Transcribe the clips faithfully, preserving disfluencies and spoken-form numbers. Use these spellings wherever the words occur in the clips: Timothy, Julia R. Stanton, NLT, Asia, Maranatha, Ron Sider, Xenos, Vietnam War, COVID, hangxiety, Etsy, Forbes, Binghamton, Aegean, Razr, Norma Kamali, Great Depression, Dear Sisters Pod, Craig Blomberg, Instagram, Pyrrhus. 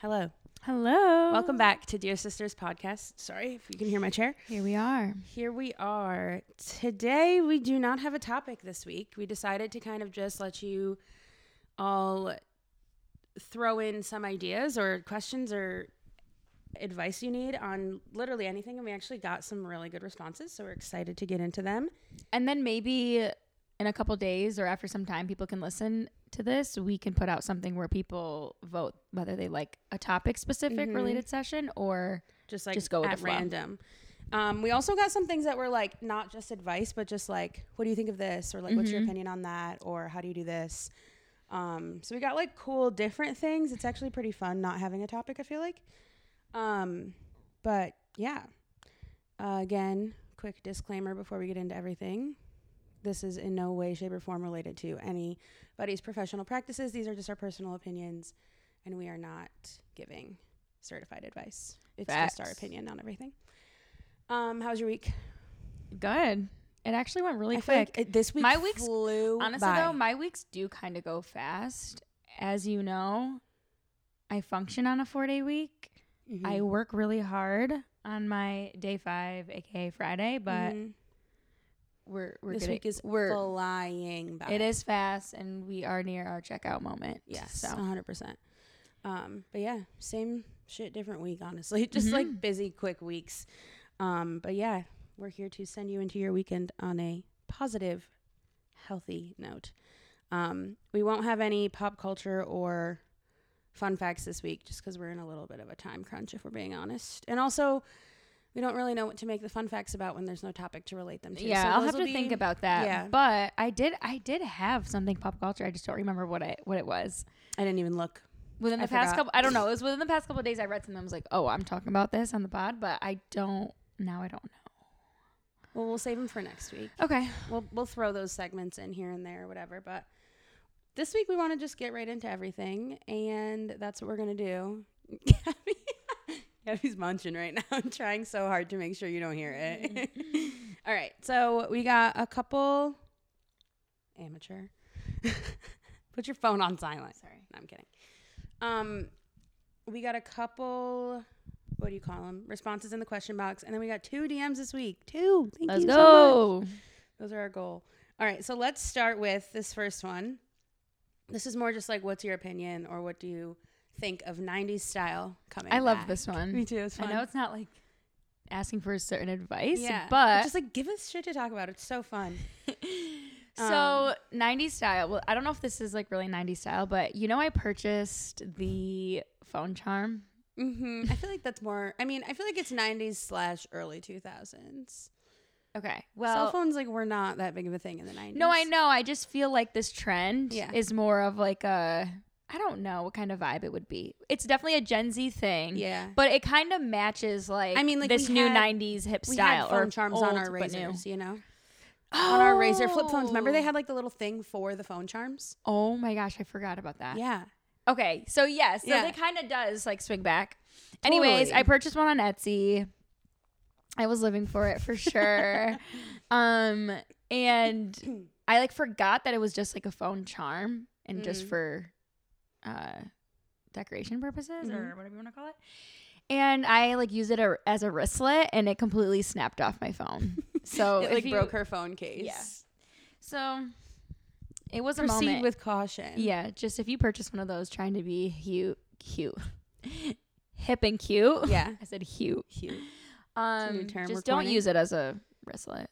Hello. Hello. Welcome back to Dear Sisters Podcast. Sorry if you can hear my chair. Here we are. Here we are. Today, we do not have a topic this week. We decided to kind of just let you all throw in some ideas or questions or advice you need on literally anything. And we actually got some really good responses. So we're excited to get into them. And then maybe in a couple days or after some time, people can listen to this, we can put out something where people vote whether they like a topic specific mm-hmm. related session or just like just go with at random. Um, we also got some things that were like not just advice, but just like, what do you think of this? Or like, mm-hmm. what's your opinion on that? Or how do you do this? Um, so we got like cool different things. It's actually pretty fun not having a topic, I feel like. Um, but yeah, uh, again, quick disclaimer before we get into everything. This is in no way, shape, or form related to anybody's professional practices. These are just our personal opinions, and we are not giving certified advice. It's Facts. Just our opinion on everything. Um, how was your week? Good. It actually went really I quick. Like it, this week my weeks, flew Honestly, by. Though, my weeks do kind of go fast. As you know, I function on a four-day week. Mm-hmm. I work really hard on my day five, a k a. Friday, but... Mm-hmm. We're, we're this week is we're, flying by. It is fast, and we are near our checkout moment. Yes, so. one hundred percent. Um, but yeah, same shit, different week, honestly. Just mm-hmm. like busy, quick weeks. Um, but yeah, we're here to send you into your weekend on a positive, healthy note. Um, we won't have any pop culture or fun facts this week just because we're in a little bit of a time crunch, if we're being honest. And also... we don't really know what to make the fun facts about when there's no topic to relate them to. Yeah, so I'll have to be, think about that. Yeah. But I did I did have something pop culture. I just don't remember what I what it was. I didn't even look. Within the I past forgot. couple I don't know. It was within the past couple of days I read something I was like, "Oh, I'm talking about this on the pod," but I don't now I don't know. Well, we'll save them for next week. Okay. We'll we'll throw those segments in here and there or whatever, but this week we want to just get right into everything, and that's what we're going to do. Gabby Gabby's munching right now. I'm trying so hard to make sure you don't hear it. All right. So we got a couple amateur. Put your phone on silent. Sorry. No, I'm kidding. Um, we got a couple, what do you call them? Responses in the question box. And then we got two D Ms this week. Two. Thank let's you go. So much. Those are our goal. All right. So let's start with this first one. This is more just like, what's your opinion or what do you think of nineties style coming I back. Love this one. Me too. It's fun. I know it's not like asking for a certain advice, yeah. but, but just like give us shit to talk about. It's so fun. So um, nineties style. Well, I don't know if this is like really nineties style, but you know, I purchased the phone charm. Mm-hmm. I feel like that's more, I mean, I feel like it's nineties slash early two thousands. Okay. Well, cell phones like were not that big of a thing in the nineties. No, I know. I just feel like this trend yeah. is more of like a, I don't know what kind of vibe it would be. It's definitely a Gen Z thing. Yeah. But it kind of matches like, I mean, like this new had, nineties hip we style. We had phone charms on our Razrs, you know? Oh. On our Razr flip phones. Remember they had like the little thing for the phone charms? Oh my gosh, I forgot about that. Yeah. Okay. So yes, yeah, so yeah. it kind of does like swing back. Totally. Anyways, I purchased one on Etsy. I was living for it for sure. um, And I like forgot that it was just like a phone charm and mm-hmm. just for... uh decoration purposes mm-hmm. or whatever you want to call it, and I like used it a, as a wristlet and it completely snapped off my phone, so it like you, broke her phone case. Yeah, so it was proceed a moment with caution. Yeah, just if you purchase one of those trying to be cute cute hip and cute, yeah, I said cute cute um just don't use it as a wristlet.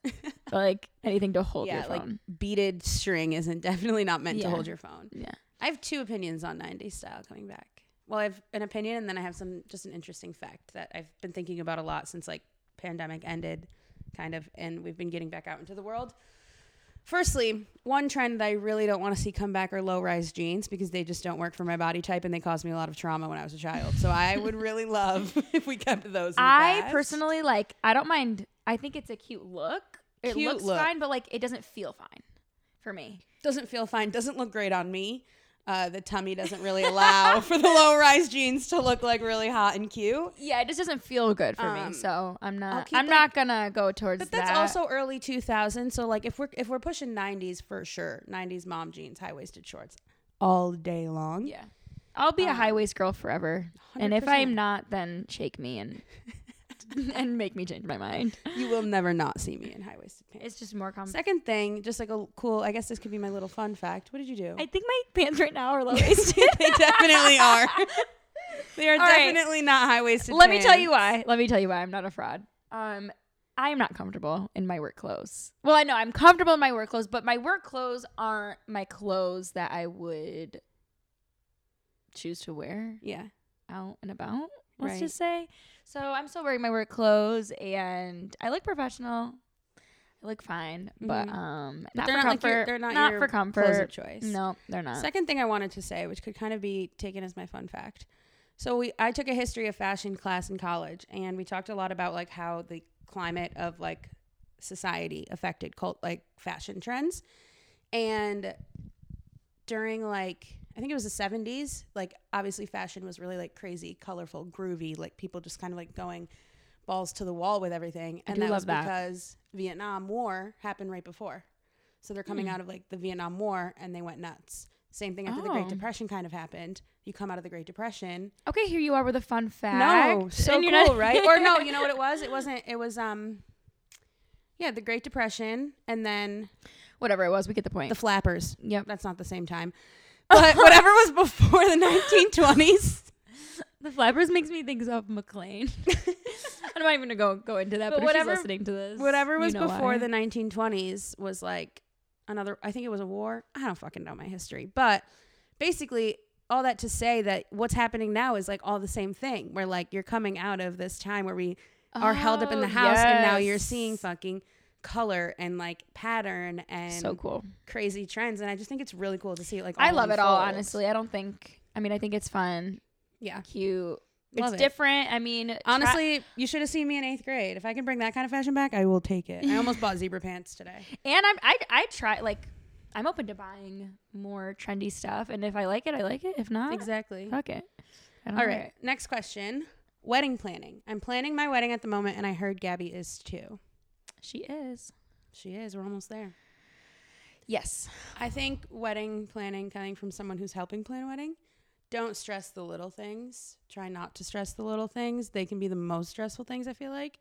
Like anything to hold yeah, your phone. Like beaded string isn't definitely not meant yeah. to hold your phone. Yeah, I have two opinions on nineties style coming back. Well, I have an opinion, and then I have some just an interesting fact that I've been thinking about a lot since like pandemic ended, kind of, and we've been getting back out into the world. Firstly, one trend that I really don't want to see come back are low-rise jeans because they just don't work for my body type and they caused me a lot of trauma when I was a child. So I would really love if we kept those in the I past. Personally, like, I don't mind. I think it's a cute look. It cute looks look. fine, but like it doesn't feel fine for me. Doesn't feel fine. Doesn't look great on me. Uh, the tummy doesn't really allow for the low-rise jeans to look like really hot and cute. Yeah, it just doesn't feel good for um, me, so I'm not. I'm that, not gonna go towards. But that's that. also early two thousands. So like, if we're if we're pushing nineties for sure, nineties mom jeans, high-waisted shorts, all day long. Yeah. I'll be um, a high waist girl forever. one hundred percent. And if I'm not, then shake me and and make me change my mind. You will never not see me in high waisted pants. It's just more common. Second thing, just like a cool, I guess this could be my little fun fact. What did you do? I think my pants right now are low waisted. They definitely are. They are All definitely right. not high waisted. Let pants. me tell you why. Let me tell you why. I'm not a fraud. Um, I am not comfortable in my work clothes. Well, I know I'm comfortable in my work clothes, but my work clothes aren't my clothes that I would choose to wear. Yeah. Out and about. Let's right. just say. So I'm still wearing my work clothes and I look professional. I look fine, mm-hmm. but um, not they're for not comfort. Like your, they're not, not your for comfort. Clothes of choice. No, they're not. Second thing I wanted to say, which could kind of be taken as my fun fact. So we, I took a history of fashion class in college, and we talked a lot about like how the climate of like society affected cult like fashion trends. And during like, I think it was the seventies, like obviously fashion was really like crazy, colorful, groovy, like people just kind of like going balls to the wall with everything. And that was that. because Vietnam War happened right before. So they're coming mm. out of like the Vietnam War and they went nuts. Same thing after oh. the Great Depression kind of happened. You come out of the Great Depression. Okay, here you are with a fun fact. No, so cool, not- right? Or no, you know what it was? It wasn't, it was, um, yeah, the Great Depression and then. Whatever it was, we get the point. The flappers. Yep. That's not the same time. But whatever was before the nineteen twenties. The flappers makes me think of McLean. I'm not even going to go go into that, but, but whatever, if she's listening to this. Whatever was you know before why. the nineteen twenties was like another, I think it was a war. I don't fucking know my history. But basically, all that to say that what's happening now is like all the same thing. Where like you're coming out of this time where we oh, are held up in the house yes. and now you're seeing fucking color and like pattern and so cool crazy trends, and I just think it's really cool to see it like all I love unfold. It all honestly I don't think I mean I think it's fun yeah cute love it's it. different I mean honestly tra- you should have seen me in eighth grade. If I can bring that kind of fashion back, I will take it. I almost bought zebra pants today, and I'm I, I try like I'm open to buying more trendy stuff, and if I like it I like it, if not exactly fuck it. All right, right next question. Wedding planning. I'm planning my wedding at the moment, and I heard Gabby is too. She is. She is. We're almost there. Yes. I think wedding planning, coming from someone who's helping plan a wedding, don't stress the little things. Try not to stress the little things. They can be the most stressful things, I feel like,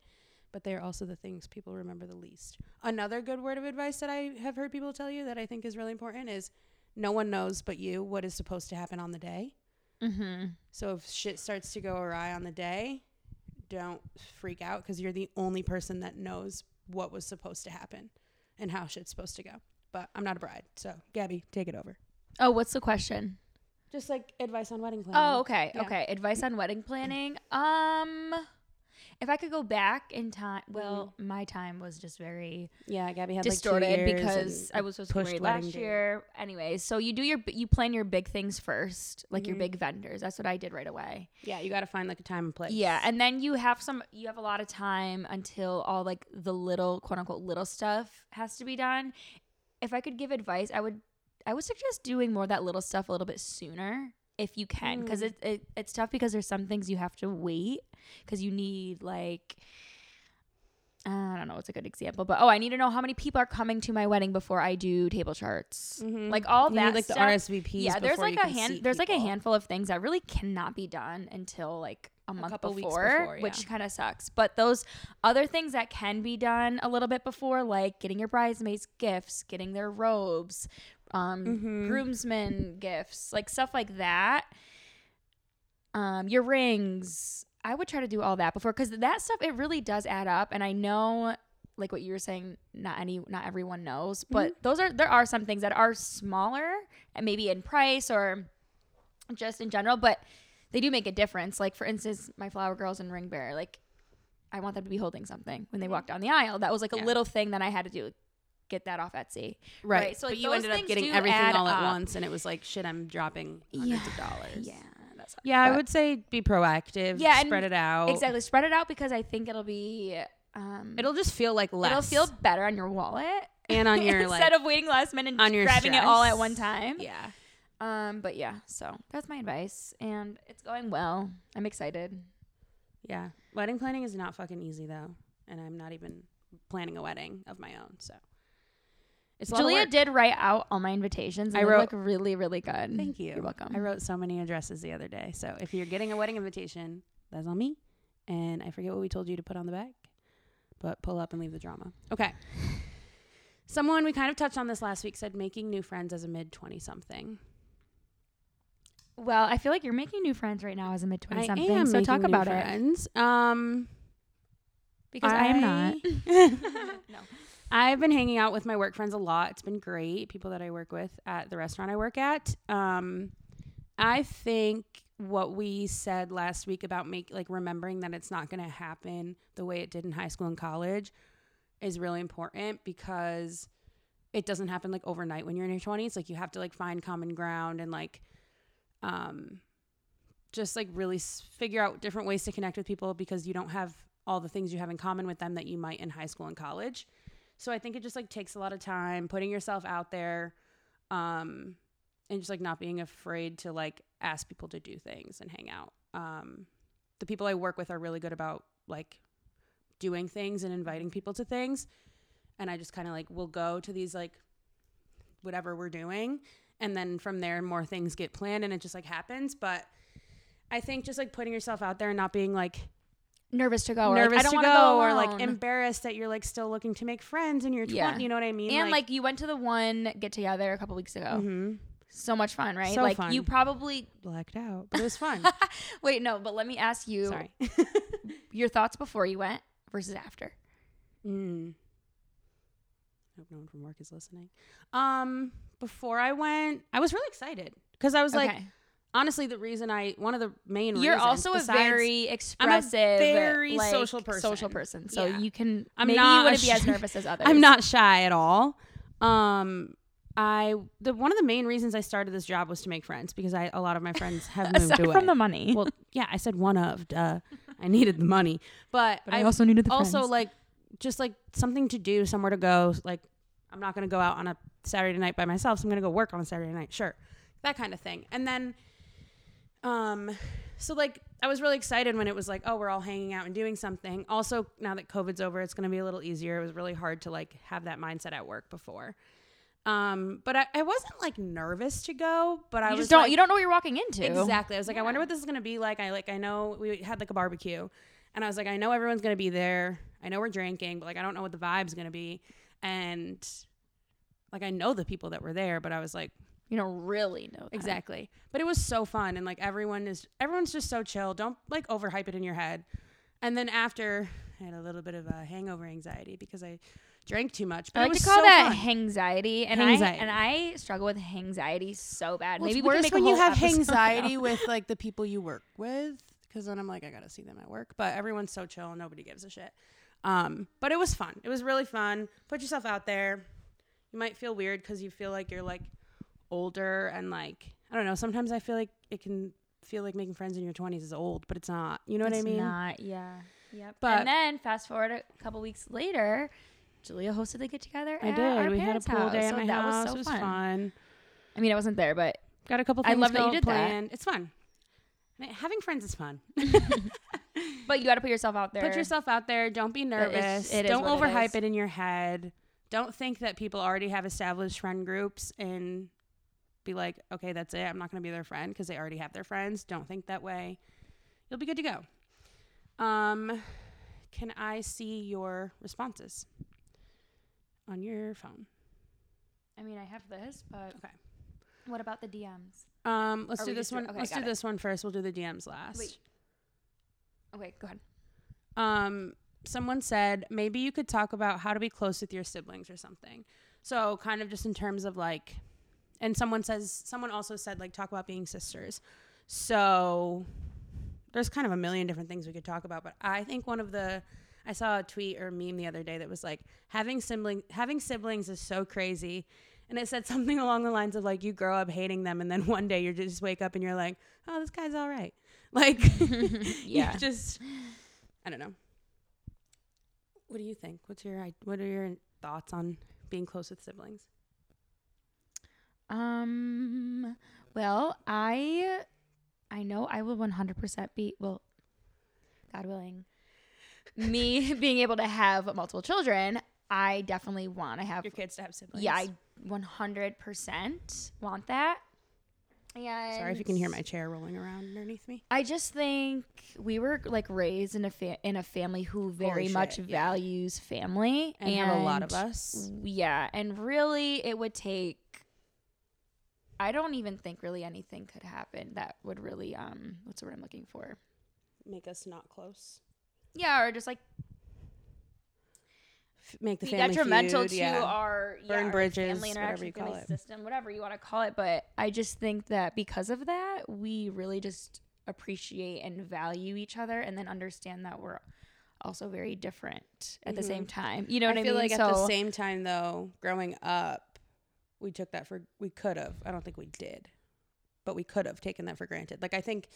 but they are also the things people remember the least. Another good word of advice that I have heard people tell you that I think is really important is no one knows but you what is supposed to happen on the day. Mm-hmm. So if shit starts to go awry on the day, don't freak out because you're the only person that knows what was supposed to happen and how shit's supposed to go. But I'm not a bride, so Gabby, take it over. Oh, what's the question? Just like advice on wedding planning. Oh, okay. Yeah. Okay. Advice on wedding planning. Um, if I could go back in time, well, mm. my time was just very yeah, Gabby had distorted like two years because I was supposed to be married last year. Date. Anyways, so you do your you plan your big things first, like mm-hmm. your big vendors. That's what I did right away. Yeah, you got to find like a time and place. Yeah, and then you have some you have a lot of time until all like the little quote unquote little stuff has to be done. If I could give advice, I would I would suggest doing more of that little stuff a little bit sooner. If you can, because it, it it's tough because there's some things you have to wait because you need like, I don't know what's a good example, but oh, I need to know how many people are coming to my wedding before I do table charts. Mm-hmm. Like all you that need, like stuff. The R S V Ps. Yeah, there's like a hand, there's people. like a handful of things that really cannot be done until like a month a before, weeks before yeah. which kind of sucks. But those other things that can be done a little bit before, like getting your bridesmaids gifts, getting their robes, um mm-hmm. groomsmen gifts, like stuff like that, um your rings, I would try to do all that before because that stuff, it really does add up. And I know like what you were saying, not any not everyone knows, but mm-hmm. those are there are some things that are smaller and maybe in price or just in general, but they do make a difference. Like for instance, my flower girls and ring bearer, like I want them to be holding something when they walk down the aisle. That was like a yeah. little thing that I had to do, get that off Etsy. Right. right? So like but you ended up getting everything all at up. once, and it was like, shit, I'm dropping hundreds yeah. of dollars. Yeah. That's yeah. But I would say be proactive. Yeah. Spread it out. Exactly. Spread it out because I think it'll be, um, it'll just feel like less. It'll feel better on your wallet and on your, instead like, of waiting last minute and on your grabbing stress. It all at one time. Yeah. Um, but yeah, so that's my advice, and it's going well. I'm excited. Yeah. Wedding planning is not fucking easy though. And I'm not even planning a wedding of my own. So. It's Julia did write out all my invitations. And I wrote, look really, really good. Thank you. You're welcome. I wrote so many addresses the other day. So if you're getting a wedding invitation, that's on me. And I forget what we told you to put on the back, but pull up and leave the drama. Okay. Someone, we kind of touched on this last week, said making new friends as a mid twenty something. Well, I feel like you're making new friends right now as a mid twenty something. I am so talk new about friends. It. Um, because I, I am not. No. I've been hanging out with my work friends a lot. It's been great. People that I work with at the restaurant I work at. Um, I think what we said last week about make like remembering that it's not going to happen the way it did in high school and college is really important, because it doesn't happen like overnight when you're in your twenties. Like you have to like find common ground and like um, just like really s- figure out different ways to connect with people, because you don't have all the things you have in common with them that you might in high school and college. So I think it just like takes a lot of time putting yourself out there, um, and just like not being afraid to like ask people to do things and hang out. Um, the people I work with are really good about like doing things and inviting people to things. And I just kind of like will go to these like whatever we're doing. And then from there, more things get planned and it just like happens. But I think just like putting yourself out there and not being like, nervous to go, or nervous like, I don't to go, go or like embarrassed that you're like still looking to make friends and you're twenty. Yeah. You know what I mean? And like, like you went to the one get together a couple weeks ago. Mm-hmm. So much fun, right? So like fun. You probably blacked out, but it was fun. Wait, no, but let me ask you, sorry, your thoughts before you went versus after. Mm. I hope no one from work is listening. Um, before I went, I was really excited because I was okay. like. Honestly, the reason I one of the main you're reasons you're also a very expressive, I'm a very like, social person. Social person, so yeah. you can I'm maybe not you wouldn't sh- be as nervous as others. I'm not shy at all. Um, I the one of the main reasons I started this job was to make friends, because I a lot of my friends have moved Aside away from the money. Well, yeah, I said one of duh. I needed the money, but, but I, I also needed the also friends. Like just like something to do, somewhere to go. Like I'm not going to go out on a Saturday night by myself, so I'm going to go work on a Saturday night. Sure, that kind of thing, and then. Um, so like I was really excited when it was like, oh, we're all hanging out and doing something. Also, now that COVID's over, it's going to be a little easier. It was really hard to like have that mindset at work before. Um, but I, I wasn't like nervous to go, but I you was just don't, like, you don't know what you're walking into. Exactly. I was like, yeah. I wonder what this is going to be like. I like, I know we had like a barbecue and I was like, I know everyone's going to be there. I know we're drinking, but like, I don't know what the vibe's going to be. And like, I know the people that were there, but I was like, you don't really know that. Exactly. But it was so fun. And like everyone is, everyone's just so chill. Don't like overhype it in your head. And then after, I had a little bit of a hangover anxiety because I drank too much. But I like it was to call so that hangxiety. And, hangxiety. I, and I struggle with hangxiety so bad. Well, maybe it's we worse can make when a whole you have hangxiety with like the people you work with. Because then I'm like, I got to see them at work. But everyone's so chill and nobody gives a shit. Um, but it was fun. It was really fun. Put yourself out there. You might feel weird because you feel like you're like, older and like I don't know, sometimes I feel like it can feel like making friends in your twenties is old, but it's not, you know what it's I mean not yeah yeah but and then fast forward a couple weeks later, Julia hosted the get together. I did our we had a pool day at my house. That was so it was fun. fun I mean I wasn't there, but got a couple things I love that you did planned. That it's fun. I mean, having friends is fun. But you got to put yourself out there. Put yourself out there. Don't be nervous. It is, it don't overhype it, it in your head. Don't think that people already have established friend groups and be like, okay, that's it, I'm not gonna be their friend because they already have their friends. Don't think that way. You'll be good to go. Um can I see your responses on your phone? I mean, I have this, but okay, what about the D Ms? um let's Are do this one doing, okay, let's do it. This one first, we'll do the D Ms last. Wait. Okay, go ahead. Um someone said maybe you could talk about how to be close with your siblings or something, so kind of just in terms of like. And someone says, someone also said, like, talk about being sisters. So there's kind of a million different things we could talk about. But I think one of the, I saw a tweet or meme the other day that was like, having sibling, having siblings is so crazy. And it said something along the lines of like, you grow up hating them. And then one day you just wake up and you're like, oh, this guy's all right. Like, yeah, you just, I don't know. What do you think? What's your, what are your thoughts on being close with siblings? Um, well, I, I know I will one hundred percent be, well, God willing, me being able to have multiple children, I definitely want to have your kids to have siblings. Yeah, I one hundred percent want that. And sorry if you can hear my chair rolling around underneath me. I just think we were like raised in a fa- in a family who very Holy much shit, values yeah. family, and, and have a lot of us. Yeah, and really, it would take. I don't even think really anything could happen that would really um what's the word I'm looking for? Make us not close. Yeah, or just like F- make the be family detrimental feud, to yeah. our yeah, burn our bridges, family whatever you call it, system, whatever you want to call it. But I just think that because of that, we really just appreciate and value each other, and then understand that we're also very different at mm-hmm. the same time. You know what I, I feel mean? Like so, at the same time, though, growing up. We took that for, we could have, I don't think we did, but we could have taken that for granted. Like, I think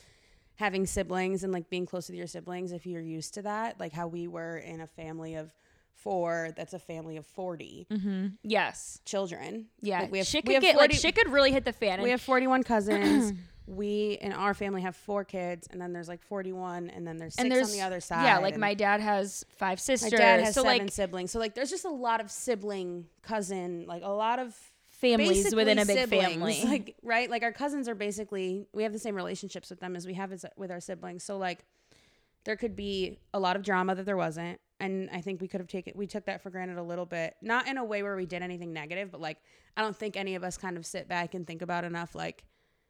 having siblings and like being close to your siblings, if you're used to that, like how we were in a family of four, that's a family of forty. Mm-hmm. Yes. Children. Yeah. Like we have, she could we have get, forty, like she could really hit the fan. We have forty-one cousins. We in our family have four kids, and then there's like forty-one, and then there's six there's, on the other side. Yeah, like my dad has five sisters. My dad has so seven like, siblings. So like there's just a lot of sibling cousin, like a lot of families basically within a big siblings, family, like right, like our cousins are basically we have the same relationships with them as we have as, with our siblings. So like, there could be a lot of drama that there wasn't, and I think we could have taken we took that for granted a little bit, not in a way where we did anything negative, but like I don't think any of us kind of sit back and think about enough. Like,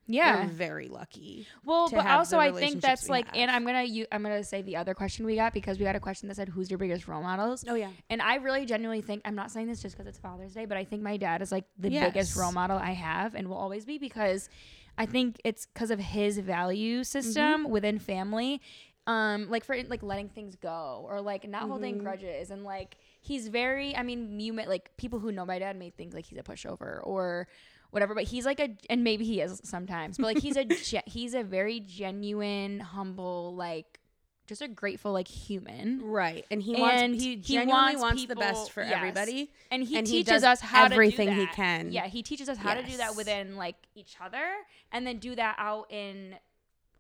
yeah, we're very lucky. Well, but also I think that's like, have. and I'm gonna you, I'm gonna say the other question we got because we got a question that said, "Who's your biggest role models?" Oh yeah, and I really genuinely think I'm not saying this just because it's Father's Day, but I think my dad is like the yes. biggest role model I have and will always be because I think it's because of his value system mm-hmm. within family, um, like for like letting things go or like not mm-hmm. holding grudges and like he's very. I mean, you may, like people who know my dad may think like he's a pushover or. Whatever, but he's like a, and maybe he is sometimes, but like he's a, ge- he's a very genuine, humble, like just a grateful, like human. Right. And he and wants, he genuinely wants, wants people, the best for yes. everybody. And he and teaches he us how everything to do that. He can. Yeah. He teaches us how yes. to do that within like each other and then do that out in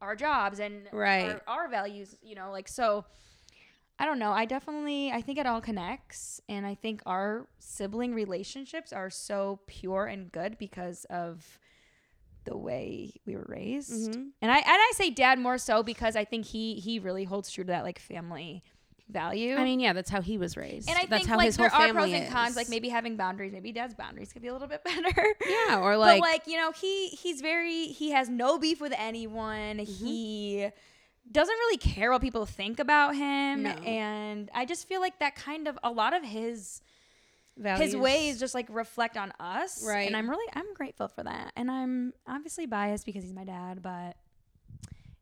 our jobs and right. our, our values, you know, like, so I don't know. I definitely, I think it all connects. And I think our sibling relationships are so pure and good because of the way we were raised. Mm-hmm. And I and I say dad more so because I think he he really holds true to that like family value. I mean, yeah, that's how he was raised. And I that's think how like his there whole are pros and is. Cons, like maybe having boundaries, maybe dad's boundaries could be a little bit better. Yeah. Or like, but like, you know, he he's very, he has no beef with anyone. Mm-hmm. He doesn't really care what people think about him. No. And I just feel like that kind of a lot of his values. His ways just like reflect on us. Right. And I'm really I'm grateful for that. And I'm obviously biased because he's my dad, but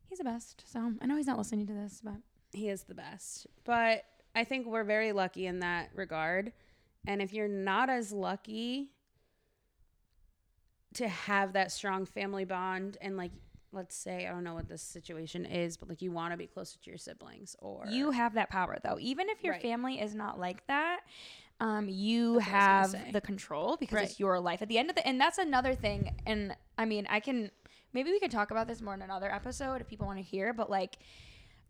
he's the best. So I know he's not listening to this, but he is the best. But I think we're very lucky in that regard. And if you're not as lucky to have that strong family bond and like let's say, I don't know what this situation is, but like you want to be closer to your siblings or. You have that power though. Even if your right. family is not like that, um, you that's have the control because right. it's your life at the end of the, and that's another thing. And I mean, I can, maybe we could talk about this more in another episode if people want to hear, but like,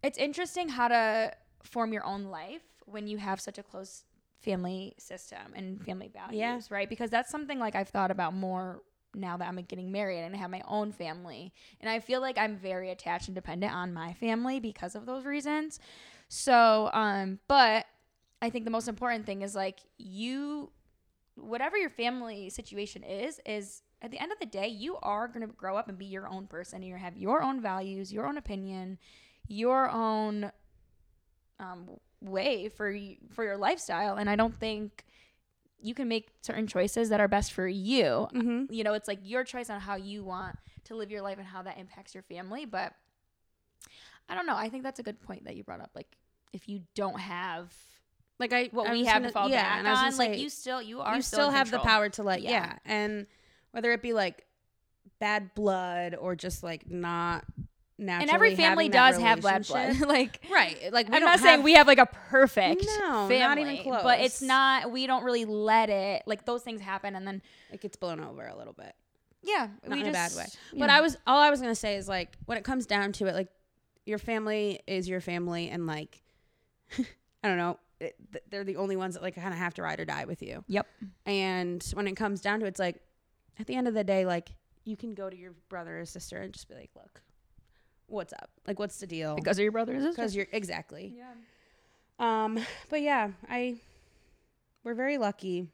it's interesting how to form your own life when you have such a close family system and family values, yeah. right? Because that's something like I've thought about more now that I'm getting married and I have my own family. And I feel like I'm very attached and dependent on my family because of those reasons. So, um, but I think the most important thing is like you, whatever your family situation is, is at the end of the day, you are going to grow up and be your own person. And you have your own values, your own opinion, your own um, way for for your lifestyle. And I don't think you can make certain choices that are best for you. Mm-hmm. You know, it's like your choice on how you want to live your life and how that impacts your family. But I don't know. I think that's a good point that you brought up. Like if you don't have like I what I we have gonna, to fall yeah, back and I was on, say, like you still, you are you still, still have control. The power to like, yeah. yeah. And whether it be like bad blood or just like not naturally and every family does have bad blood. Like right. Like we I'm don't not have, saying we have like a perfect no, family. Not even close. But it's not we don't really let it like those things happen and then it gets blown over a little bit. Yeah. Not we in just, a bad way. Yeah. But I was all I was gonna say is like when it comes down to it, like your family is your family and like I don't know, it, they're the only ones that like kind of have to ride or die with you. Yep. And when it comes down to it, it's like at the end of the day, like you can go to your brother or sister and just be like, look, what's up? Like, what's the deal? Because of your brother and sister. Because you're exactly. Yeah. Um, but yeah, I, we're very lucky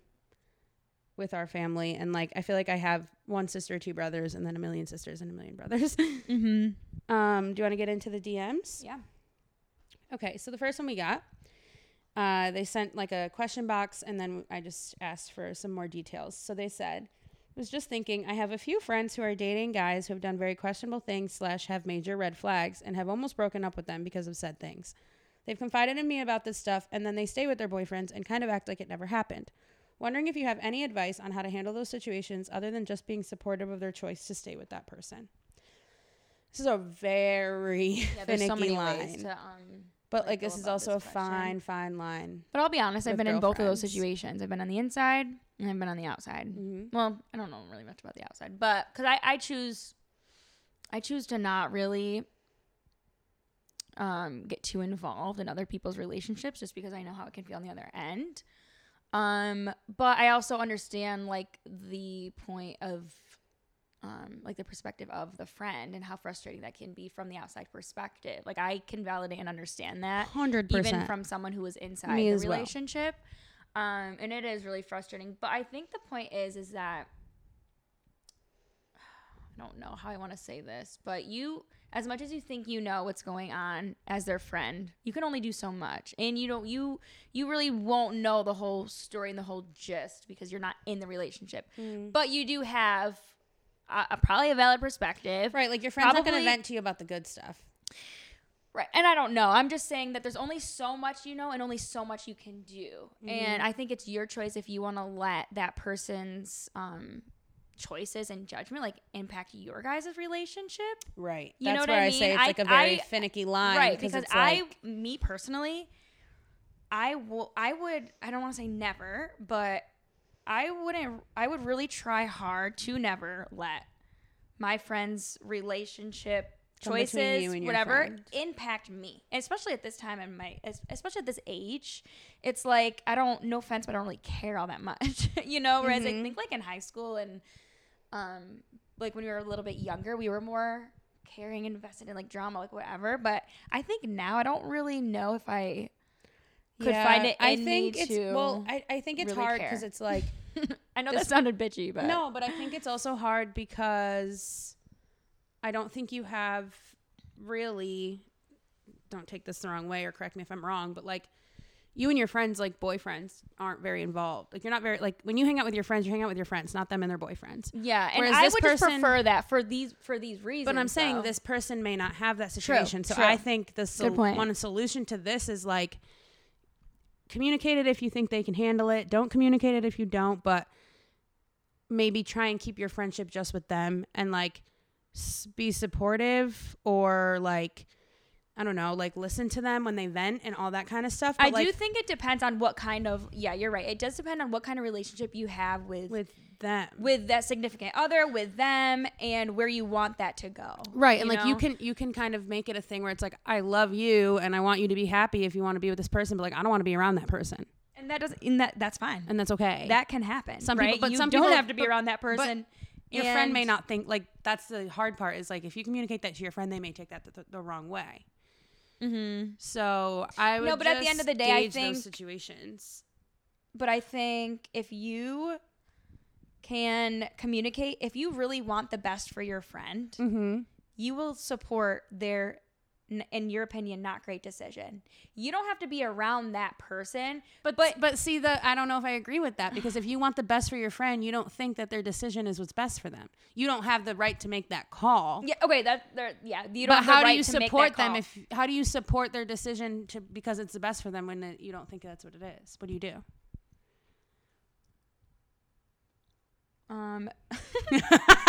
with our family. And like, I feel like I have one sister, two brothers, and then a million sisters and a million brothers. Mm-hmm. Um, do you want to get into the D Ms? Yeah. Okay. So the first one we got, uh, they sent like a question box and then I just asked for some more details. So they said, was just thinking, I have a few friends who are dating guys who have done very questionable things slash have major red flags and have almost broken up with them because of said things. They've confided in me about this stuff and then they stay with their boyfriends and kind of act like it never happened. Wondering if you have any advice on how to handle those situations other than just being supportive of their choice to stay with that person. This is a very yeah, finicky so line. To, um, but like, like this is also this a question. fine, fine line. But I'll be honest, I've been in both of those situations. I've been on the inside and I've been on the outside. Mm-hmm. Well, I don't know really much about the outside, but because I, I choose, I choose to not really um, get too involved in other people's relationships just because I know how it can feel on the other end. Um, but I also understand like the point of, um, like the perspective of the friend and how frustrating that can be from the outside perspective. Like I can validate and understand that one hundred percent even from someone who is inside Me the relationship. Well. Um, and it is really frustrating, but I think the point is, is that I don't know how I want to say this, but you, as much as you think you know what's going on as their friend, you can only do so much. And you don't you you really won't know the whole story and the whole gist because you're not in the relationship. Mm. But you do have a, a, probably a valid perspective. Right, like your friend's probably, not going to vent to you about the good stuff. Right, and I don't know. I'm just saying that there's only so much you know and only so much you can do. Mm-hmm. And I think it's your choice if you want to let that person's um, – choices and judgment like impact your guys' relationship. Right. You That's know what where I, mean? I say it's like I, a very I, finicky line. Right. Because, because I, like, me personally, I will, I would, I don't want to say never, but I wouldn't, I would really try hard to never let my friend's relationship choices, you and whatever, friend. impact me. And especially at this time in my, especially at this age, it's like, I don't, no offense, but I don't really care all that much, you know? Whereas mm-hmm. I think like in high school and, um, like when we were a little bit younger, we were more caring, invested in like drama, like whatever. But I think now I don't really know if I could yeah, find it. In I think me it's, to well, I, I think it's really hard because it's like, I know that sounded bitchy, but no, but I think it's also hard because I don't think you have really, don't take this the wrong way or correct me if I'm wrong, but like, you and your friends, like boyfriends, aren't very involved. Like you're not very like when you hang out with your friends, you hang out with your friends, not them and their boyfriends. Yeah, and Whereas I this would person, just prefer that for these for these reasons. But I'm saying though. This person may not have that situation, true, so true. I think the sol- one solution to this is like communicate it if you think they can handle it. Don't communicate it if you don't, but maybe try and keep your friendship just with them and like be supportive or like. I don't know, like listen to them when they vent and all that kind of stuff. But I like, do think it depends on what kind of, yeah, you're right. It does depend on what kind of relationship you have with, with them, with that significant other, with them and where you want that to go. Right. And know? Like, you can, you can kind of make it a thing where it's like, I love you and I want you to be happy if you want to be with this person, but like, I don't want to be around that person. And that doesn't, and that that's fine. And that's okay. That can happen. Some right? people, but you some don't people have to be but, around that person. But, your friend may not think like, that's the hard part is like, if you communicate that to your friend, they may take that the, the, the wrong way. Mm-hmm. So I would no, but just at the end of the day, I think those situations. But I think if you can communicate, if you really want the best for your friend, mm-hmm. you will support their, in your opinion, not great decision. You don't have to be around that person. But but but see, the I don't know if I agree with that because if you want the best for your friend, you don't think that their decision is what's best for them. You don't have the right to make that call. Yeah. Okay. That. Yeah. You don't. But have how the right do you to support them call. If? How do you support their decision to because it's the best for them when it, you don't think that's what it is? What do you do? Um.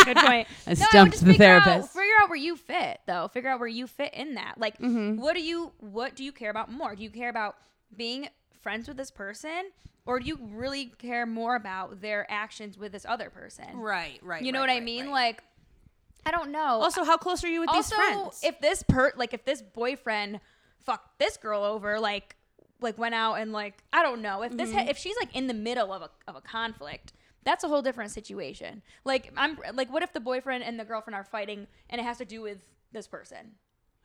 Good point. I stumped no, I just the therapist. Out, figure out where you fit, though. Figure out where you fit in that. Like, mm-hmm. what do you what do you care about more? Do you care about being friends with this person, or do you really care more about their actions with this other person? Right, right. You know right, what I right, mean? Right. Like, I don't know. Also, how close are you with also, these friends? If this per like if this boyfriend fucked this girl over, like. like went out and like, I don't know if this, mm-hmm. ha- if she's like in the middle of a, of a conflict, that's a whole different situation. Like I'm like, what if the boyfriend and the girlfriend are fighting and it has to do with this person?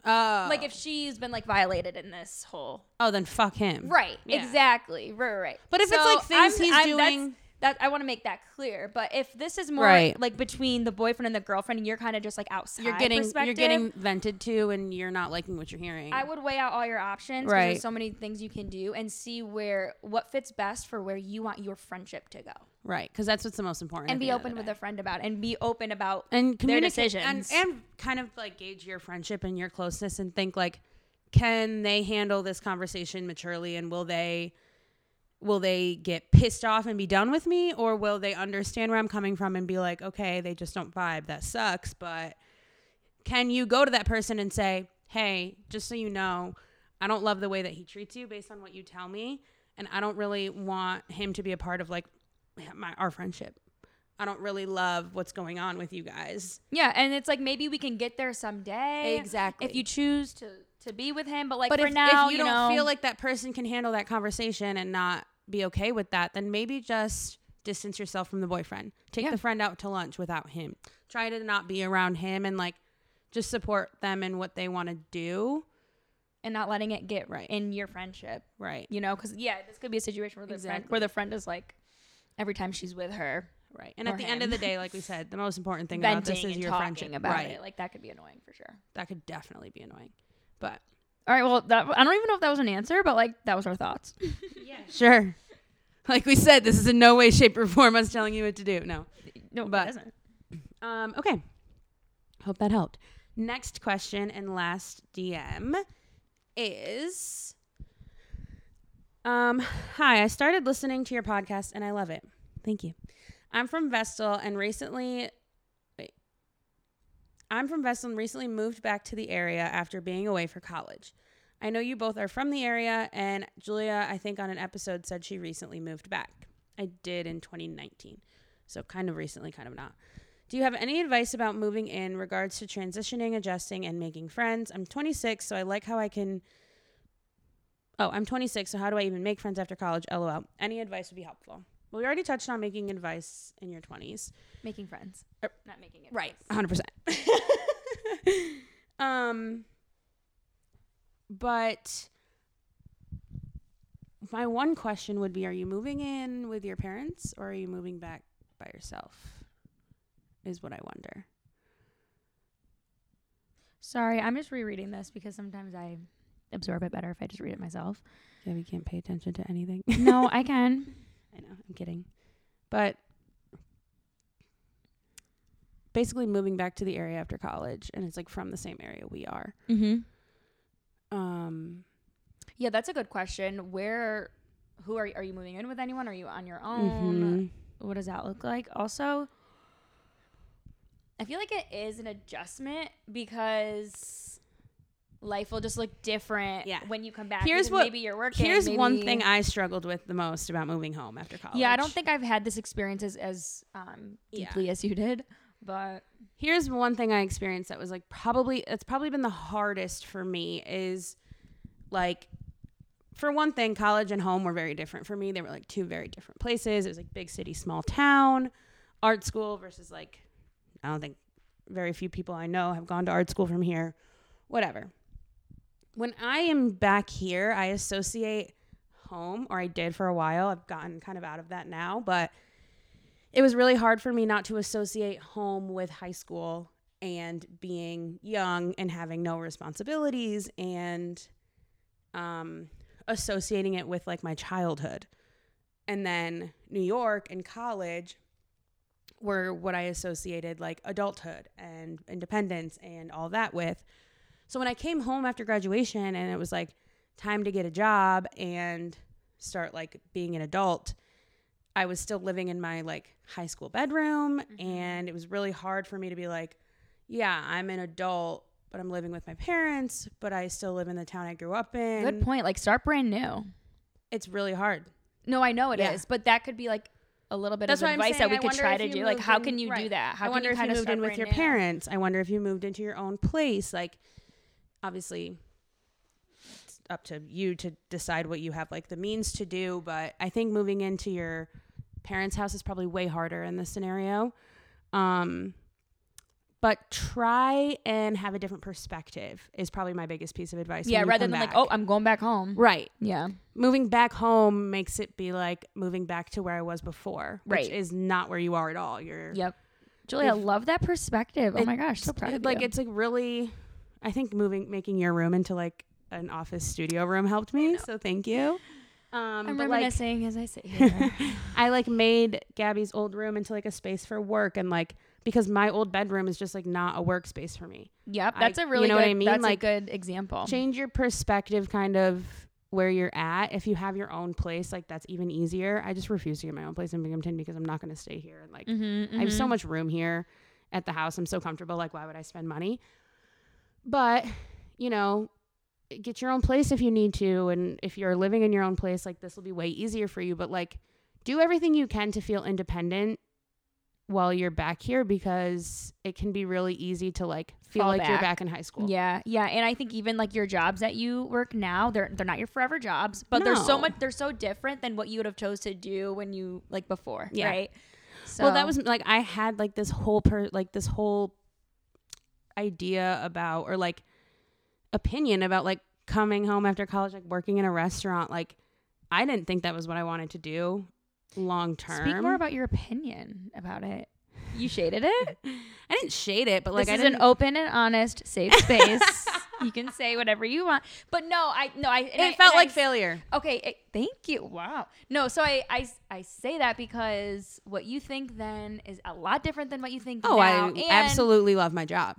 Oh. Like if she's been like violated in this whole. Oh, then fuck him. Right. Yeah. Exactly. Right. Right. But if so it's like things I'm, he's I'm, doing. That I want to make that clear. But if this is more right. like between the boyfriend and the girlfriend, and you're kind of just like outside, you're getting perspective, you're getting vented to, and you're not liking what you're hearing. I would weigh out all your options. Right. There's so many things you can do, and see where what fits best for where you want your friendship to go. Right, because that's what's the most important. And be open with a friend about it, and be open about and their decisions, and, and kind of like gauge your friendship and your closeness, and think like, can they handle this conversation maturely, and will they? Will they get pissed off and be done with me, or will they understand where I'm coming from and be like, okay, they just don't vibe. That sucks. But can you go to that person and say, hey, just so you know, I don't love the way that he treats you based on what you tell me. And I don't really want him to be a part of like my, our friendship. I don't really love what's going on with you guys. Yeah. And it's like, maybe we can get there someday. Exactly. If you choose to, to be with him, but like but for if, now, if you, you don't know, feel like that person can handle that conversation and not be okay with that, then maybe just distance yourself from the boyfriend. Take yeah. the friend out to lunch without him. Try to not be around him and like just support them in what they want to do and not letting it get right in your friendship. Right. You know, because yeah, this could be a situation where the exactly. friend where the friend is like every time she's with her. Right. And at the him. end of the day, like we said, the most important thing Venting about this is and your friendship about right. it. Like that could be annoying for sure. That could definitely be annoying. But all right, well, that, I don't even know if that was an answer, but like that was our thoughts. Yeah, sure. Like we said, this is in no way, shape, or form us telling you what to do. No, no, but it doesn't. Um, okay. Hope that helped. Next question and last D M is, um, hi, I started listening to your podcast and I love it. Thank you. I'm from Vestal and recently. I'm from Vestal and recently moved back to the area after being away for college. I know you both are from the area, and Julia, I think on an episode, said she recently moved back. I did in twenty nineteen, so kind of recently, kind of not. Do you have any advice about moving in regards to transitioning, adjusting, and making friends? I'm twenty-six, so I like how I can... Oh, I'm twenty-six, so how do I even make friends after college? LOL. Any advice would be helpful. Well, we already touched on making advice in your twenties. Making friends. Er, not making advice. Right, one hundred percent. um, but my one question would be, are you moving in with your parents or are you moving back by yourself? Is what I wonder. Sorry, I'm just rereading this because sometimes I absorb it better if I just read it myself. Yeah, we can't pay attention to anything. No, I can. I know, I'm kidding. But basically moving back to the area after college, and it's like from the same area we are. Mm-hmm. Um, yeah, that's a good question. Where, who are you, are you moving in with anyone? Are you on your own? Mm-hmm. What does that look like? Also, I feel like it is an adjustment because life will just look different yeah. when you come back. Here's what, maybe you're working. Here's maybe. One thing I struggled with the most about moving home after college. Yeah, I don't think I've had this experience as, as um, deeply yeah. as you did. But here's one thing I experienced that was like probably, it's probably been the hardest for me is like, for one thing, college and home were very different for me. They were like two very different places. It was like big city, small town, art school versus like, I don't think very few people I know have gone to art school from here, whatever. When I am back here, I associate home, or I did for a while. I've gotten kind of out of that now, but it was really hard for me not to associate home with high school and being young and having no responsibilities and um, associating it with like my childhood. And then New York and college were what I associated like adulthood and independence and all that with. So when I came home after graduation and it was like time to get a job and start like being an adult, I was still living in my like high school bedroom. Mm-hmm. And it was really hard for me to be like, yeah, I'm an adult, but I'm living with my parents, but I still live in the town I grew up in. Good point. Like start brand new. It's really hard. No, I know it yeah. is, but that could be like a little bit That's of advice that we I could try to do. Like how in, can you right. do that? How I wonder can you if kind you of moved in with your new? Parents. I wonder if you moved into your own place. Like, obviously, up to you to decide what you have like the means to do. But I think moving into your parents' house is probably way harder in this scenario. Um, but try and have a different perspective is probably my biggest piece of advice. Yeah. Rather than back. like, oh, I'm going back home. Right. Yeah. Moving back home makes it be like moving back to where I was before, which right. is not where you are at all. You're Yep. Julie, if, I love that perspective. It, oh my gosh. So proud. It, of like, you. It's like really, I think moving, making your room into like an office studio room helped me. So thank you. Um, I'm reminiscing like, as I sit here. I like made Gabby's old room into like a space for work and like, because my old bedroom is just like not a workspace for me. Yep. That's I, a really you know good, what I mean? That's like, a good example. Change your perspective kind of where you're at. If you have your own place, like that's even easier. I just refuse to get my own place in Binghamton because I'm not going to stay here. And like mm-hmm, mm-hmm. I have so much room here at the house. I'm so comfortable. Like why would I spend money? But you know, get your own place if you need to. And if you're living in your own place, like this will be way easier for you. But like do everything you can to feel independent while you're back here, because it can be really easy to like feel Fall like back. You're back in high school. Yeah. Yeah. And I think even like your jobs that you work now, they're they're not your forever jobs, but no. they're so much they're so different than what you would have chose to do when you like before. Yeah. Right. So well, that was like I had like this whole per like this whole idea about or like opinion about like coming home after college, like working in a restaurant. Like I didn't think that was what I wanted to do long term. Speak more about your opinion about it. You shaded it? I didn't shade it, but like this I is didn't... an open and honest safe space. You can say whatever you want, but no, I no I it I, felt like I, failure. Okay, it, thank you. Wow. No, so I, I I say that because what you think then is a lot different than what you think oh, now. Oh, I and absolutely love my job.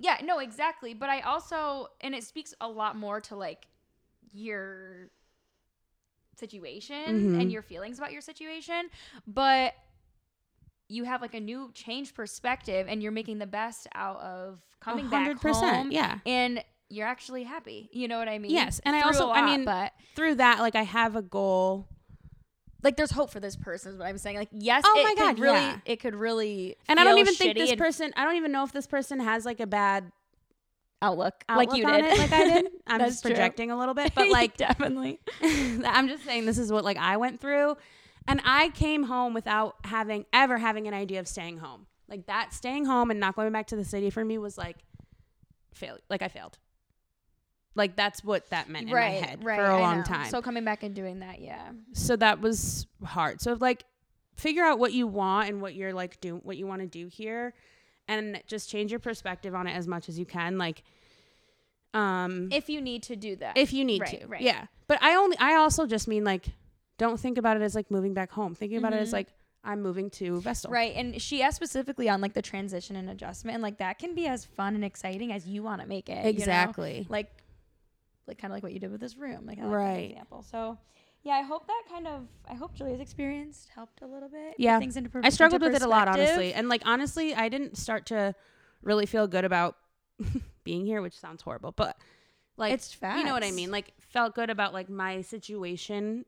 Yeah, no, exactly. But I also, and it speaks a lot more to like your situation mm-hmm. and your feelings about your situation, but you have like a new changed perspective and you're making the best out of coming one hundred percent, back home. Yeah. And you're actually happy. You know what I mean? Yes. And through I also, lot, I mean, but through that, like I have a goal. Like there's hope for this person is what I'm saying. Like, yes, oh it my God, could really, yeah. it could really, and I don't even think this person, I don't even know if this person has like a bad outlook, outlook like you did, it, like I did. I'm just projecting true. a little bit, but like definitely, I'm just saying this is what like I went through, and I came home without having ever having an idea of staying home. Like that staying home and not going back to the city for me was like fail. Like I failed. Like that's what that meant in right, my head right, for a I long know. time. So coming back and doing that, yeah. So that was hard. So like, figure out what you want and what you're like do what you want to do here, and just change your perspective on it as much as you can. Like, um, if you need to do that, if you need right, to, right. yeah. But I only, I also just mean like, don't think about it as like moving back home. Thinking about mm-hmm. it as like. I'm moving to Vestal. Right. And she asked specifically on like the transition and adjustment, and like that can be as fun and exciting as you want to make it. Exactly. You know? Like, like kind of like what you did with this room. Like, I like right. that example. So yeah, I hope that kind of, I hope Julia's experience helped a little bit. Yeah. Things into per- I struggled into with it a lot, honestly. And like, honestly, I didn't start to really feel good about being here, which sounds horrible, but like, it's facts. You know what I mean? Like felt good about like my situation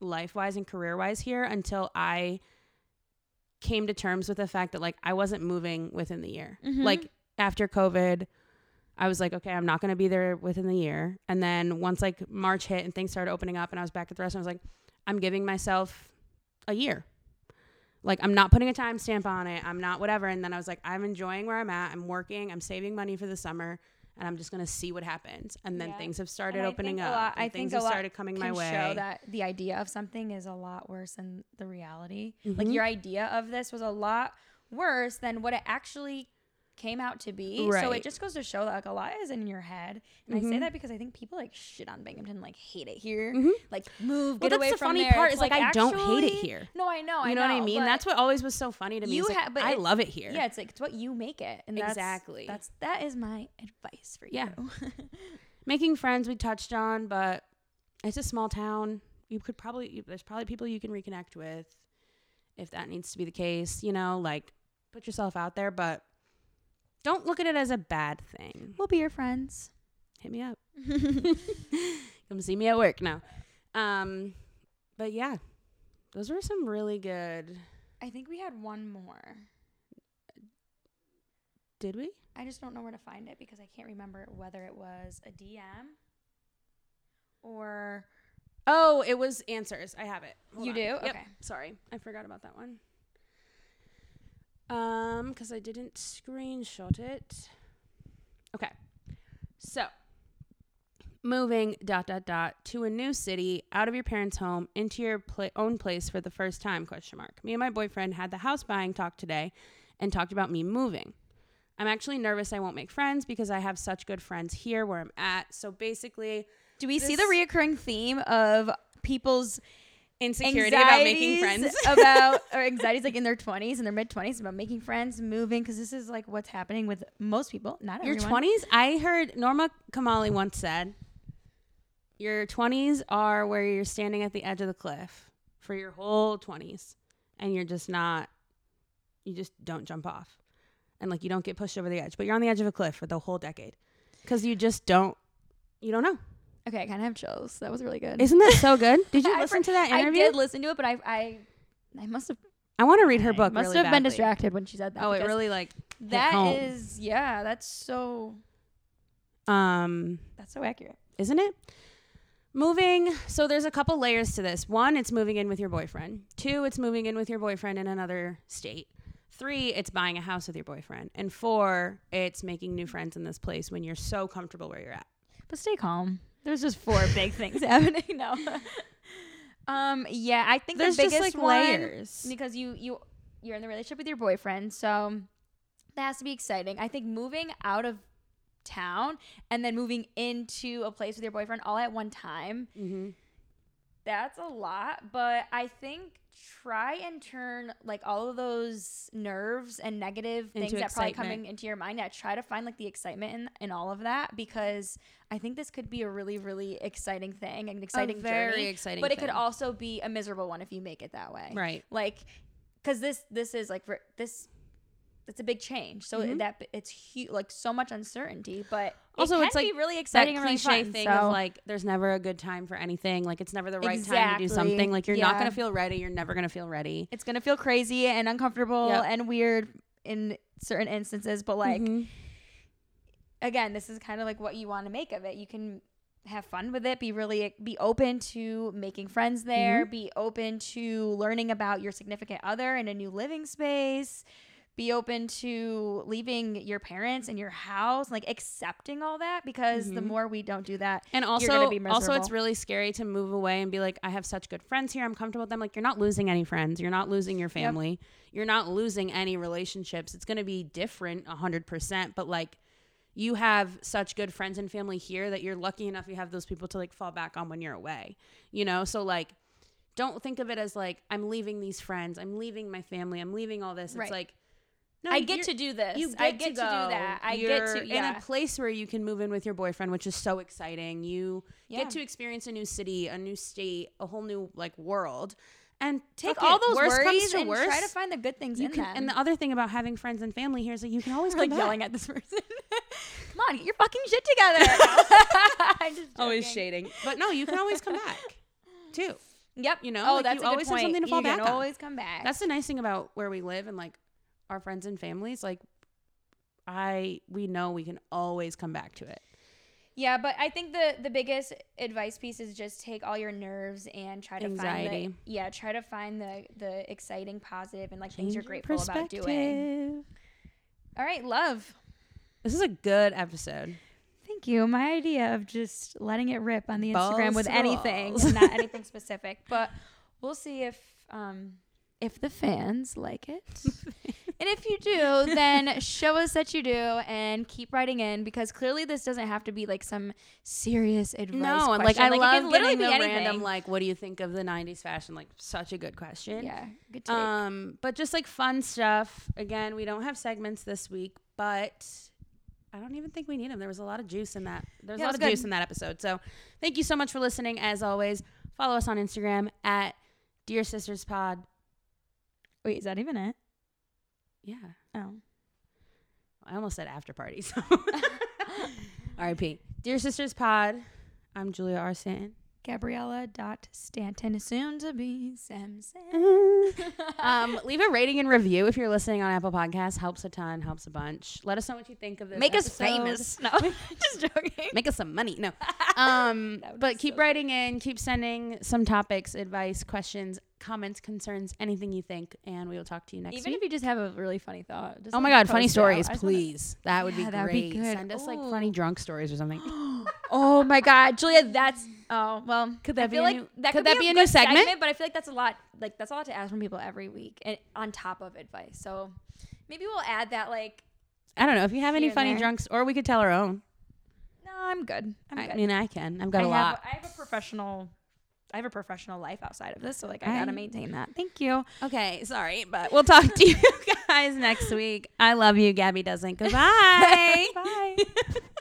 life-wise and career-wise here until I came to terms with the fact that like I wasn't moving within the year. Mm-hmm. Like after COVID, I was like, okay, I'm not going to be there within the year. And then once like March hit and things started opening up and I was back at the restaurant, I was like, I'm giving myself a year. Like I'm not putting a time stamp on it. I'm not whatever. And then I was like, I'm enjoying where I'm at. I'm working. I'm saving money for the summer. And I'm just going to see what happens. And then yeah. things have started and opening up. Lot, and I things think have started coming my way. Show that the idea of something is a lot worse than the reality. Mm-hmm. Like your idea of this was a lot worse than what it actually came out to be. Right. So it just goes to show that like a lot is in your head. And mm-hmm. I say that because I think people like shit on Binghamton, like hate it here. Mm-hmm. Like move, well, get away from there. That's the funny part it's is like, like I actually, don't hate it here. No, I know. I you know, know what I mean? That's what always was so funny to me. You like, ha- but I love it here. Yeah, it's like it's what you make it. And that's, exactly. That's that is my advice for you. Yeah. Making friends we touched on, but it's a small town. You could probably you, there's probably people you can reconnect with if that needs to be the case, you know, like put yourself out there, but don't look at it as a bad thing. We'll be your friends. Hit me up. Come see me at work now. Um, but yeah, those were some really good. I think we had one more. Did we? I just don't know where to find it because I can't remember whether it was a D M or... Oh, it was answers. I have it. Hold you on. Do? Yep. Okay. Sorry. I forgot about that one. Um, because I didn't screenshot it. Okay. So, moving dot dot dot to a new city, out of your parents' home, into your pl- own place for the first time, question mark. Me and my boyfriend had the house buying talk today and talked about me moving. I'm actually nervous I won't make friends because I have such good friends here where I'm at. So basically... Do we this see the reoccurring theme of people's insecurity about making friends? about or anxieties like in their twenties and their mid twenties about making friends, moving, because this is like what's happening with most people, not your everyone. Your twenties? I heard Norma Kamali once said, your twenties are where you're standing at the edge of the cliff for your whole twenties and you're just not, you just don't jump off and like you don't get pushed over the edge, but you're on the edge of a cliff for the whole decade because you just don't, you don't know. Okay, I kind of have chills. That was really good. Isn't that so good? Did you listen to that interview? I did listen to it, but I I, I must have... I want to read her book really badly. I must have been distracted when she said that. Oh, it really like... That is... Yeah, that's so... Um, that's so accurate. Isn't it? Moving... So there's a couple layers to this. One, it's moving in with your boyfriend. Two, it's moving in with your boyfriend in another state. Three, it's buying a house with your boyfriend. And four, it's making new friends in this place when you're so comfortable where you're at. But stay calm. There's just four big things happening now. um, yeah, I think there's the biggest just like one, layers because you you you're in the relationship with your boyfriend, so that has to be exciting. I think moving out of town and then moving into a place with your boyfriend all at one time, mm-hmm. that's a lot. But I think try and turn like all of those nerves and negative into things that excitement. Probably coming into your mind. Yeah, try to find like the excitement in, in all of that because I think this could be a really, really exciting thing, an exciting a very journey. Exciting but thing. It could also be a miserable one if you make it that way. Right. Like, because this this is like this. It's a big change. So mm-hmm. that it's huge, like so much uncertainty, but also it can it's like be really exciting and really fun. Thing so. Of like, there's never a good time for anything. Like it's never the right exactly. time to do something. Like you're yeah. not going to feel ready. You're never going to feel ready. It's going to feel crazy and uncomfortable yep. and weird in certain instances. But like, mm-hmm. again, this is kind of like what you want to make of it. You can have fun with it. Be really, be open to making friends there. Mm-hmm. Be open to learning about your significant other in a new living space. Be open to leaving your parents and your house, like accepting all that because mm-hmm. the more we don't do that, and also, you're gonna be miserable. Also it's really scary to move away and be like, I have such good friends here. I'm comfortable with them. Like you're not losing any friends. You're not losing your family. Yep. You're not losing any relationships. It's going to be different a hundred percent, but like you have such good friends and family here that you're lucky enough. You have those people to like fall back on when you're away, you know? So like, don't think of it as like, I'm leaving these friends. I'm leaving my family. I'm leaving all this. Right. It's like, no, I get to do this. You get I get to, to do that. I you're get to yeah. in a place where you can move in with your boyfriend, which is so exciting. You yeah. get to experience a new city, a new state, a whole new like world, and take okay, all those worst worries comes to and worst. Try to find the good things you in can, them. And the other thing about having friends and family here is that you can always come like back. Yelling at this person. Come on, get your fucking shit together. I'm just always shading, but no, you can always come back too. Yep, you know. Oh, like, that's you a always good point. Have something to fall you back can always on. Come back. That's the nice thing about where we live and like. Our friends and families like I we know we can always come back to it. Yeah, but I think the the biggest advice piece is just take all your nerves and try to Anxiety. Find the, yeah try to find the the exciting positive and like Change things you're grateful about doing. All right, love, this is a good episode. Thank you. My idea of just letting it rip on the Balls Instagram with anything and not anything specific, but we'll see if um if the fans like it. And if you do, then show us that you do and keep writing in because clearly this doesn't have to be like some serious advice. No, and like I like, love getting the anything. Random like, what do you think of the nineties fashion? Like such a good question. Yeah, good take. Um, but just like fun stuff. Again, we don't have segments this week, but I don't even think we need them. There was a lot of juice in that. There was yeah, a lot was of good. Juice in that episode. So thank you so much for listening. As always, follow us on Instagram at Dear Sisters Pod. Wait, is that even it? Yeah. Oh. I almost said after party, so. R I P Dear Sisters Pod. I'm Julia R. Stanton. Gabriella dot Stanton, soon to be Sam Sam. um, leave a rating and review if you're listening on Apple Podcasts. Helps a ton, helps a bunch. Let us know what you think of this Make episode. Us famous. No, just joking. Make us some money. No. Um, but keep so writing in, keep sending some topics, advice, questions, comments, concerns, anything you think, and we will talk to you next Even week. Even if you just have a really funny thought. Just oh my God, funny stories, please. Wanna, that would yeah, be that great. Would be Send us Ooh. like funny drunk stories or something. Oh my God, Julia, that's, oh, well, could that I be a like new, that could, could that be a, be a new segment? segment? But I feel like that's a lot, like that's a lot to ask from people every week and on top of advice. So maybe we'll add that, like, I don't know if you have any funny drunks, or we could tell our own. No, I'm good. I'm I good. mean, I can. I've got I a have, lot. I have a professional. I have a professional life outside of this, so like I, I gotta maintain that. Thank you. Okay, sorry, but we'll talk to you guys next week. I love you. Gabby doesn't. Goodbye. Bye.